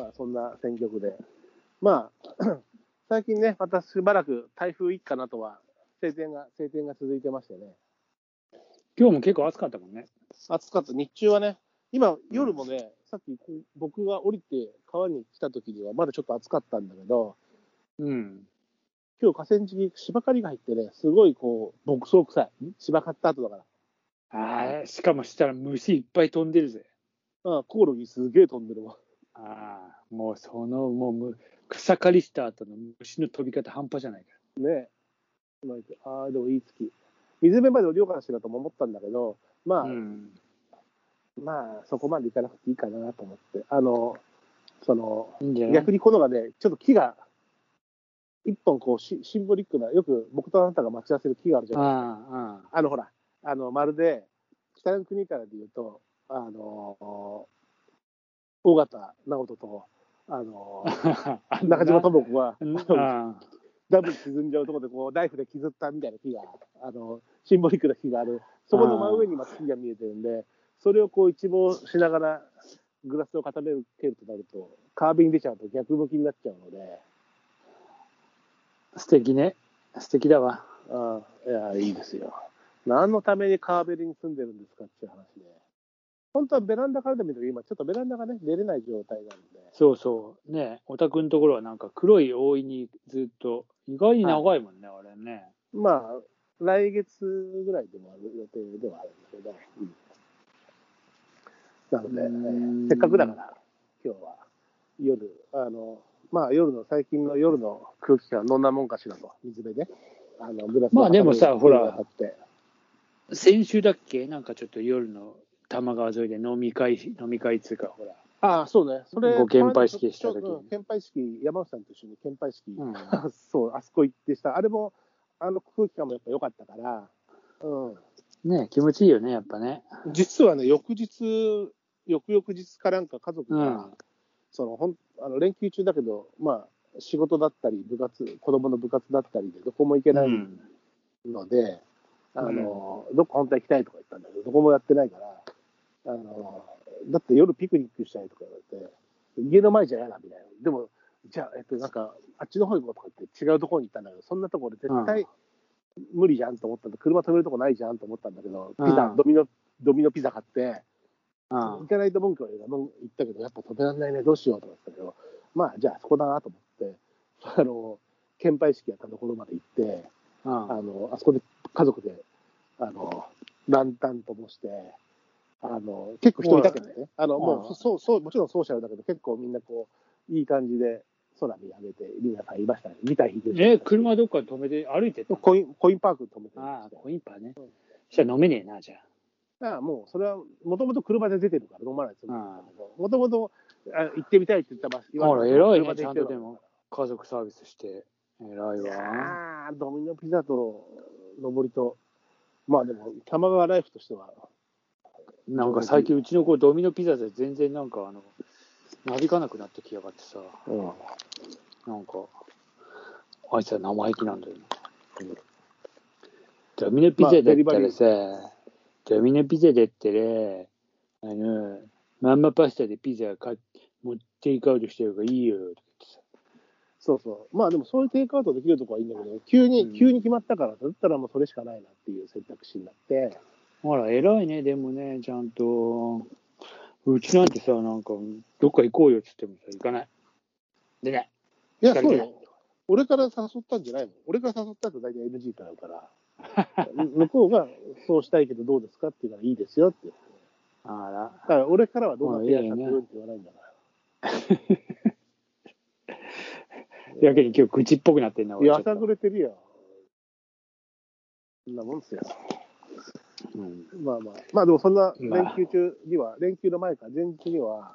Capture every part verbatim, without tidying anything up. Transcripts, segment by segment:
まあそんな選曲で、まあ最近ね、またしばらく台風一過などは晴天が晴天が続いてましてね。今日も結構暑かったもんね。暑かった。日中はね、今夜もね、うん、さっき僕が降りて川に来た時にはまだちょっと暑かったんだけど、うん。今日河川敷芝刈りが入ってね、すごいこう牧草臭い。芝刈った後だから。ああ、しかもしたら虫いっぱい飛んでるぜ。ああ、コオロギすげえ飛んでるわ。ああ、もうそのもう草刈りした後の虫の飛び方半端じゃないから。ねえ。ああ、でもいい月。水辺まで降りようかしらとも思ったんだけど、まあ、うん、まあそこまで行かなくていいかなと思って、あのそのいいんじゃない？逆にこのがね、ちょっと木が一本こうシンボリックな、よく僕とあなたが待ち合わせる木があるじゃないですか。ああ、あのほら、あのまるで北の国からで言うと、あの大型直人とあの中島智子は。ダブル沈んじゃうところでこうナイフで削ったみたいな木が、あのシンボリックな木がある、そこの真上に今月が見えてるんで、それをこう一望しながらグラスを固めるけるとなると、カービン出ちゃうと逆向きになっちゃうので、素敵ね、素敵だわ。ああ、いやいいですよ。何のためにカーベリに住んでるんですかっていう話で、本当はベランダからでもいいけど、今ちょっとベランダがね出れない状態なんで。そうそうね、お宅のところはなんか黒い覆いにずっと。意外に長いもんね、はい、あれね。まあ、来月ぐらいでもある予定ではあるんですけど、うん、なので、ね、せっかくだから、今日は夜、あの、まあ、夜の、最近の夜の空気感、どんなもんかしらと、水辺で、ね、あのグラスをまあ、でもさ、ほら、先週だっけ、なんかちょっと夜の多摩川沿いで飲み会、飲み会っていうか、ほら。ああ、そうね。それご献杯式した時に、うん、献杯式、山内さんと一緒に献杯式、うん、そう、あそこ行ってした。あれも、あの空気感もやっぱ良かったから、うん。ね、気持ちいいよね、やっぱね。実はね、翌日、翌々日かなんか家族が、うん、そのほんあの連休中だけど、まあ、仕事だったり、部活、子供の部活だったりで、どこも行けないので、うん、あの、うん、どこ本当は行きたいとか言ったんだけど、どこもやってないから、あの、だって夜ピクニックしたいとか言われて、家の前じゃ嫌だみたいな。でも、じゃあ、えっと、なんか、あっちの方行こうとか言って違うところに行ったんだけど、そんなところで絶対無理じゃんと思ったんで、車止めるとこないじゃんと思ったんだけど、ピザ、ドミノ、ドミノピザ買って、行かないと文句を言ったけど、やっぱ止められないね、どうしようと思ったけど、まあ、じゃあそこだなと思って、あの、献杯式やったところまで行って、あの、あそこで家族で、あの、ランタンともして、あの結構人いたけどね、うん、あのもうそうそうもちろんソーシャルだけど、結構みんなこういい感じで空見上げてみんなさんいましたね。ギター弾いてる、ね、え車どっか止めて歩いてったコインコインパーク止めてる。ああコインパーね、うん、そしたら飲めねえなじゃあ。ああもうそれはもともと車で出てるから飲まないですよ。もともと行ってみたいって言った場所。ほら偉いね、ちゃんとでも家族サービスして偉いわ。ああドミノピザと上りと、まあでも玉川ライフとしては。なんか最近うちの子ドミノピザで全然なんかあのなびかなくなってきやがってさ、うん、なんかあいつは生意気なんだよね、うん、ドミノピザだったらさ、まあ、ドミノピザだったらあのまんまパスタでピザ買持ってテイクアウトしてるからいいよってさ。そうそう、まあでもそういうテイクアウトできるとこはいいんだけど、急に、うん、急に決まったからだったらもうそれしかないなっていう選択肢になって。ほら偉いね、でもね、ちゃんとうちなんてさ、なんかどっか行こうよっつってもさ行かないでね。いやそうよ、俺から誘ったんじゃないもん。俺から誘ったと大体 エヌジー からだから向こうがそうしたいけどどうですかっていうからいいですよって。あらだから俺からはどうなってやるかって言わないんだからやけに今日口っぽくなってんな。いやさぐれてるよ、そんなもんですよ。うん、まあまあ、まあでもそんな連休中には、まあ、連休の前か前日には、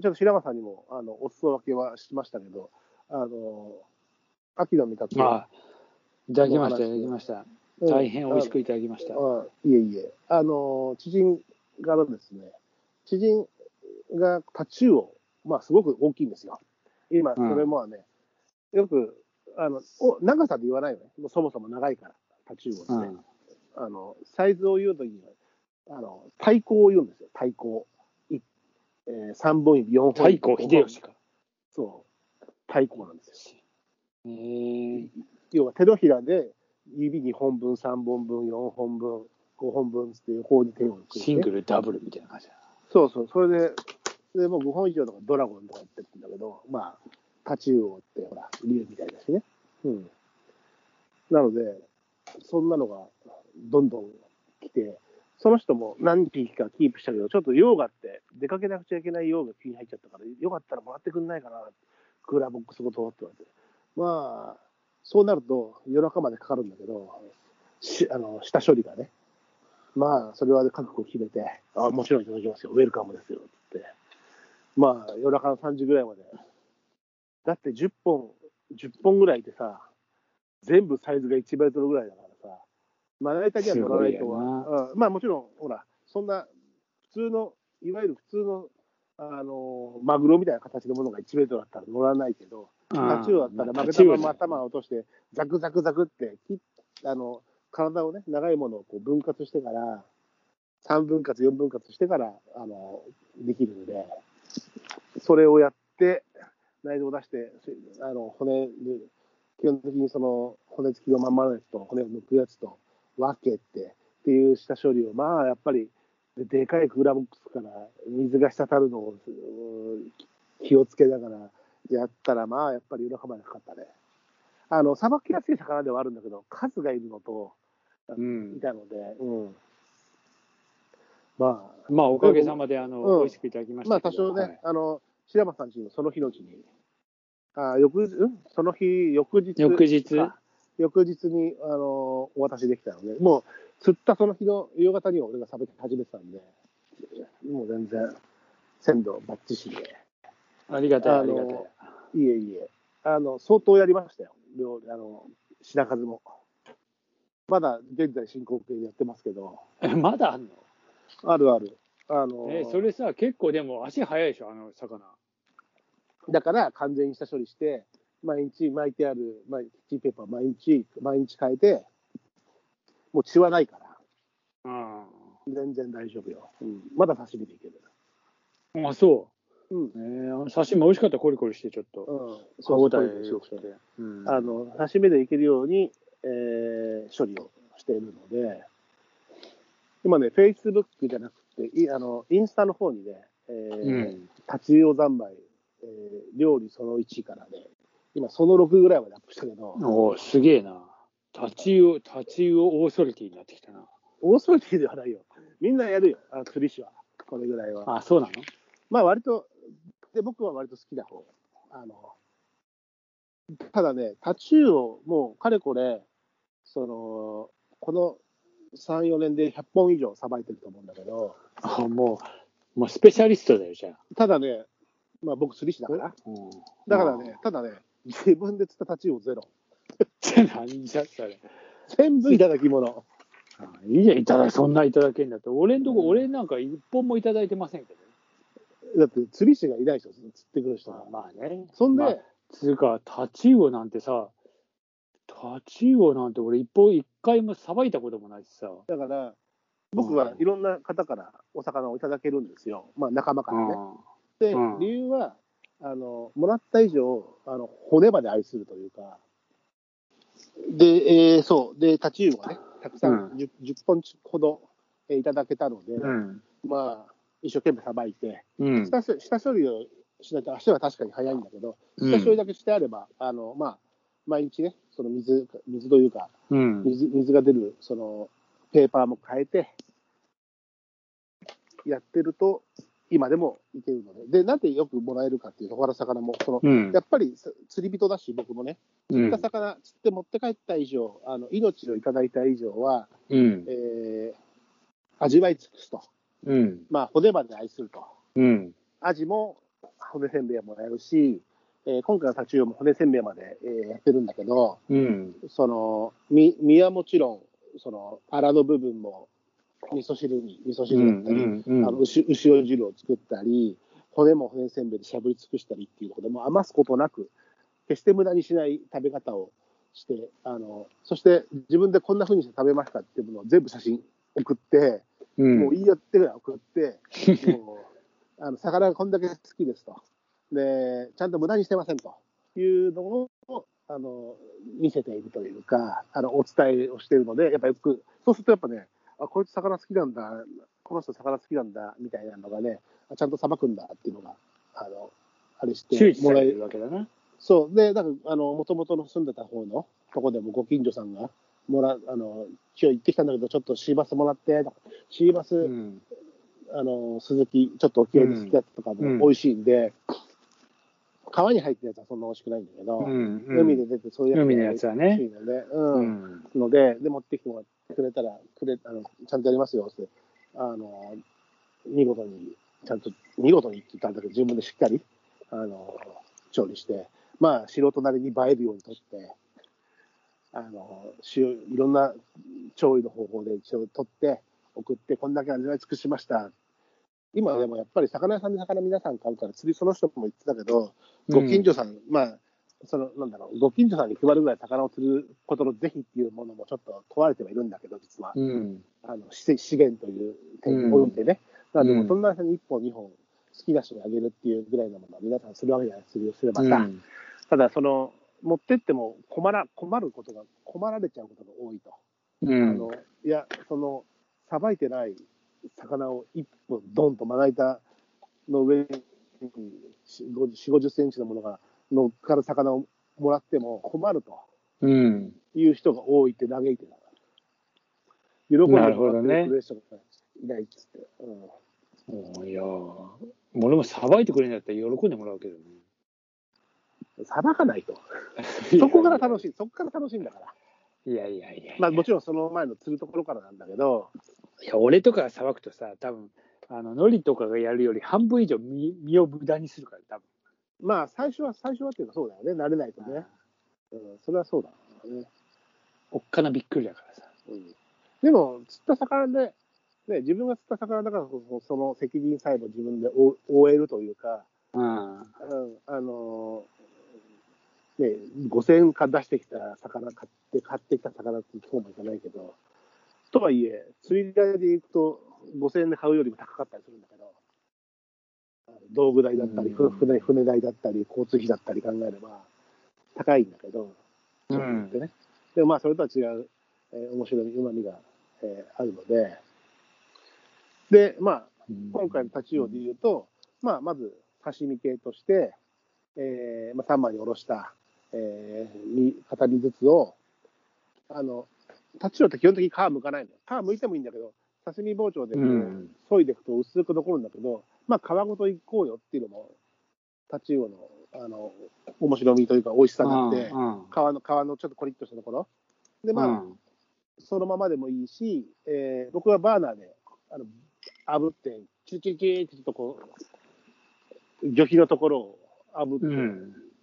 ちょっと白間さんにもあのお裾分けはしましたけど、あの秋の味覚の、ああいただきました、いただきました、うん、大変美味しくいただきました。ああいえいえ、あの知人がのですね、知人がタチウオ、まあ、すごく大きいんですよ、今、それもね、うん、よくあのお、長さで言わないよね、もうそもそも長いから、タチウオってね。うん、あのサイズを言うときには太鼓を言うんですよ。太鼓、えー、さんぼん指よんほん指。太鼓秀吉か。を対抗なんですよ。へ、要は手のひらで指にほんぶん、さんぼんぶん、よんほんぶん、ごほんぶんっていう方に手を置く、ね、シングルダブルみたいな感じだ。そうそう、それで、でもうごほん以上とかドラゴンとかやってるんだけど、まあ、タチウオってほら、竜みたいだしね。うん。なので、そんなのがどんどん来て、その人も何匹かキープしたけど、ちょっと用があって、出かけなくちゃいけない用が気に入っちゃったから、よかったらもらってくんないかな、クーラーボックスごとって言われて。まあ、そうなると夜中までかかるんだけど、あの下処理がね、まあ、それは覚悟を決めて、あ、もちろんいただきますよ、ウェルカムですよって、まあ、夜中のさんじぐらいまで、だってじゅっぽん、じゅっぽんぐらいでさ、全部サイズがいちメートルぐらいだからさ、まな板には乗らないとは、うん、まあもちろん、ほら、そんな普通の、いわゆる普通の、あのマグロみたいな形のものがいちメートルあったら乗らないけど、タチウオだったら負けたまま頭を落として、ザクザクザクってあの、体をね、長いものをこう分割してから、さんぶん割、よんぶん割してからあのできるので、それをやって、内臓を出して、あの骨、基本的にその骨付きのまんまのやつと、骨を抜くやつと分けてっていう下処理を、まあやっぱり、でかいクーラーボックスから水が滴るのを気をつけながら、やったら、まあ、やっぱり夜中までかかったね。あの、さばきやすい魚ではあるんだけど、数がいるのと、うん、いたので、うん。まあ、まあ、おかげさまで、あの、うん、美味しくいただきました。まあ、多少ね、はい、あの、白間さんちのその日のうちに、あ、翌日、うん、その日、翌日。翌日。翌日に、あの、お渡しできたので、もう、釣ったその日の夕方には俺がさばき始めてたんで、もう全然、鮮度バッチシで。ありがたい、ありがたい。いえいえ。あの、相当やりましたよ。料理、あの、品数も。まだ現在進行形でやってますけど。え、まだあるの？あるある。あの、え、それさ、結構でも足早いでしょ、あの魚。だから完全に下処理して、毎日巻いてある、まあ、キッチンペーパー毎日、毎日変えて、もう血はないから。うん。全然大丈夫よ。うん。まだ刺身でいける。あ、そう。うん、えー、刺身美味しかった、コリコリしてちょっと、うん、そうそうそう、あの刺身でいけるように、えー、処理をしているので、今ね、フェイスブックじゃなくて、いあのインスタの方にね、えーうん、タチウオ三昧、えー、料理そのいちからね、今そのろくぐらいまでアップしたけど、おー、すげえな、タチウオ、タチウオオーソリティになってきたな。オーソリティではないよ、みんなやるよ、あ、釣り師はこれぐらいは。あ、そうなの。まあ割とで、僕は割と好きな方。あの、ただね、タチウオもうかれこれ、その、このさん、よねんでひゃっぽん以上さばいてると思うんだけど。あ、もう、もうスペシャリストだよ、じゃあ。ただね、まあ僕釣り師だから。うん、だからね、ただね、自分で釣ったタチウオゼロ。何じゃそれ。全部いただき物。いいじゃん、いただき、そんないただけんだって。俺んとこ、うん、俺なんかいっぽんもいただいてませんけど。だって釣り師がいないでしょ、釣ってくる人は。まあね。そんで、まあ、つうかタチウオなんてさ、タチウオなんて俺一方一回もさばいたこともないしさ。だから僕はいろんな方からお魚をいただけるんですよ。まあ仲間からね。で、理由はあのもらった以上あの骨まで愛するというか。で、えー、そうでタチウオがねたくさん、うん、10, じゅっぽんほど、えー、いただけたので、うん、まあ。一生懸命さばいて、うん、下, 下処理をしないと足は確かに早いんだけど、下処理だけしてあれば、うん、あのまあ、毎日ね、その 水, 水というか、うん、水, 水が出るそのペーパーも変えてやってると今でもいけるので、でなんでよくもらえるかっていうと、他の魚もその、うん、やっぱり釣り人だし僕もね、釣った魚釣って持って帰った以上、あの命をいただいた以上は、うんえー、味わい尽くすと。うん、まあ骨まで愛すると、うん、アジも骨せんべいはもらえるし、えー、今回のタチウオも骨せんべいまで、えー、やってるんだけど、うん、その身はもちろんそのアラの部分も味噌汁に味噌汁だったり、うんうんうん、あの牛尾汁を作ったり、骨も骨せんべいでしゃぶり尽くしたりっていうことで、もう余すことなく決して無駄にしない食べ方をして、あのそして自分でこんな風にして食べましたっていうものを全部写真送って。うん、もういいよってぐらい送って、もうあの魚がこんだけ好きですと、で、ちゃんと無駄にしてませんというのをあの見せているというか、あのお伝えをしているので、やっぱよく、そうするとやっぱね、あ、こいつ魚好きなんだ、この人魚好きなんだみたいなのがね、ちゃんとさばくんだっていうのが、あの、あれしてもらえるわけだな。そう。で、だから、あの、もともとの住んでた方のとこでもご近所さんが、もら、あの、今日行ってきたんだけど、ちょっとシーバスもらって、シーバス、うん、あの、スズキ、ちょっと沖合で好きだったとかも美味しいんで、うん、川に入ってるやつはそんな美味しくないんだけど、うんうん、海で出てそういうやつが美味しいので、海のやつはね、うん、うん、ので、で、持ってきてもらくれたら、くれ、あの、ちゃんとやりますよって、あの、見事に、ちゃんと、見事にって言ったんだけど、自分でしっかり、あの、調理して、まあ、素人なりに映えるようにとって、あの、塩、いろんな調理の方法で一応取って、送って、こんだけ味わい尽くしました。今でもやっぱり魚屋さんで魚皆さん買うから、釣りその人も言ってたけど、ご近所さん、うん、まあ、その、なんだろう、ご近所さんに配るぐらい魚を釣ることの是非っていうものもちょっと問われてはいるんだけど、実は。うん、あの資、資源という点においてね。うん、なので、そんな人にいっぽん、にほん、好きな人にあげるっていうぐらいのものは皆さんするわけじゃないですよ、すればさ、うん、ただその持ってっても困ら困ることが困られちゃうことが多いと、うん、あのいやそのさばいてない魚をいっぽんドンとまな板の上によんじゅう、ごじゅっセンチのものが乗っかる魚をもらっても困ると、うん、いう人が多いって嘆いてた。喜んでもらってくれる人がいないっつって。うん、いや俺もさばいてくれるんだったら喜んでもらうけどね。さばかないと。そこから楽しい。そこから楽しいんだから。いやいやい や, いや。まあもちろんその前の釣るところからなんだけど。いや俺とかさばくとさ、多分あの海苔とかがやるより半分以上 身, 身を無駄にするから多分。まあ最初は最初はっていうかそうだよね。慣れないとね。うん、それはそうだね。おっかなびっくりだからさ。うん、でも釣った魚で。ね、自分が釣った魚だからその責任さえも自分で負えるというか、うん、あの、ね、ごせんえんか出してきた魚買って買ってきた魚ってそうもいかないけど、とはいえ釣り台で行くとごせんえんで買うよりも高かったりするんだけど、道具代だったり、うん、船、船代だったり交通費だったり考えれば高いんだけど、うんってね、でもまあそれとは違う、えー、面白い旨味が、えー、あるので。で、まあ、今回のタチウオでいうと、うん、まあ、まず、刺身系として、えー、まあ、さんまいにおろした、えー、片身ずつを、あの、タチウオって基本的に皮剥かないの。皮剥いてもいいんだけど、刺身包丁で、うん、削いでいくと薄く残るんだけど、まあ、皮ごといこうよっていうのも、タチウオの、あの、面白みというか、美味しさがあって、うんうん、皮の、皮のちょっとコリッとしたところ。で、まあ、うん、そのままでもいいし、えー、僕はバーナーで、あの、炙って、チュチュチュってちょっとこう、魚皮のところを炙って、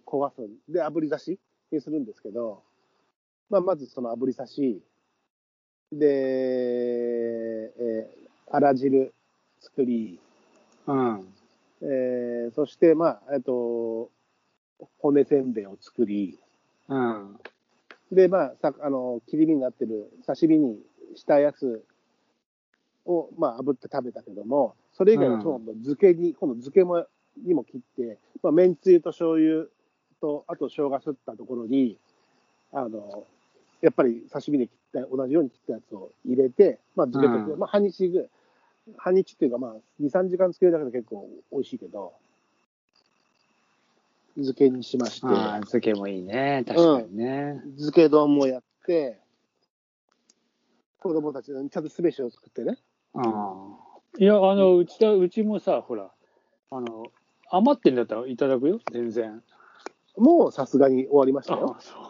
焦がす、うん。で、炙り刺しにするんですけど、まあ、まずその炙り刺し、で、えー、あら汁作り、うん。えー、そして、まあ、えっと、骨せんべいを作り、うん。で、まあ、さ、あの、切り身になってる刺身にしたやつ、を、まあ、炙って食べたけども、それ以外の今度漬けに、うん、今度漬けもにも切って、まあ、めんつゆと醤油と、あと生姜すったところに、あの、やっぱり刺身で切った、同じように切ったやつを入れて、まあ、漬けとく、うん、まあ、半日ぐらい、半日っていうか、まあ、に、さんじかん漬けるだけで結構美味しいけど、漬けにしまして。ああ、漬けもいいね。確かにね。うん、漬け丼もやって、子供たちのちゃんと酢飯を作ってね。あいやあのうちだうちもさほらあの余ってんだったらいただくよ全然。もうさすがに終わりましたよ。あそう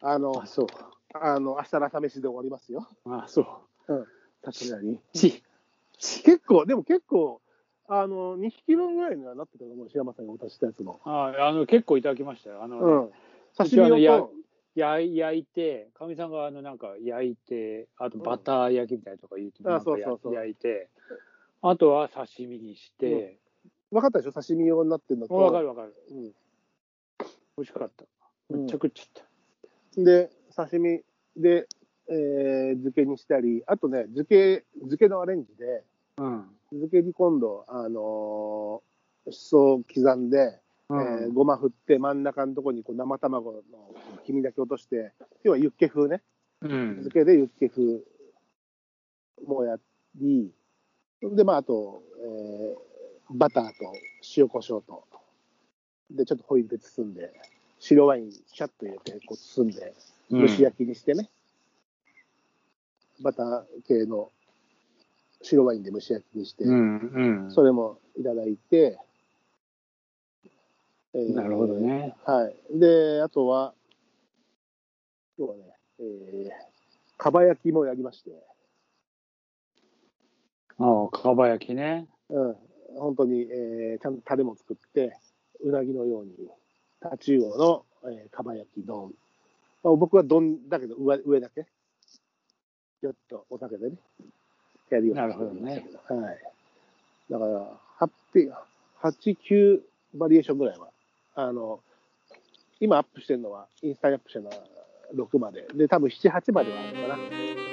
あのあそうあの明日の朝飯で終わりますよ。あそううん確かに。ちち結構でも結構あのにひきぶんぐらいにはなってたと思う白山さんがお渡ししたやつも。ああの結構いただきましたよあの、ねうん、刺身用と。や焼いて、かみさんがあのなんか焼いて、あとバター焼きみたいなとか言うと、うん、焼いて、あとは刺身にして、うん、分かったでしょ刺身用になってるのと。分かる分かる、うん、美味しかっためっちゃ食っちゃった、うん、で刺身で、えー、漬けにしたりあとね漬け漬けのアレンジで、うん、漬けに今度あのしそを刻んでうんえー、ごま振って真ん中のところにこう生卵の黄身だけ落として、要はユッケ風ね、うん、漬けでユッケ風もやりで、まあ、あと、えー、バターと塩コショウとでちょっとホイルで包んで白ワインシャッと入れてこう包んで蒸し焼きにしてね、うん、バター系の白ワインで蒸し焼きにして、うんうん、それもいただいて、えー、なるほどね、はい、であとは今日はね、えー、かば焼きもやりまして、ああかば焼きね、うん、本当に、えー、ちゃんとタレも作ってうなぎのようにタチウオの、えー、かば焼き丼、まあ、僕は丼だけど 上, 上だけちょっとお酒でねやるようになるほどね、はい、だからはち、きゅうバリエーションぐらいはあの今アップしてるのはインスタにアップしてるのはろくまでで、多分なな、はちまではあるのかな。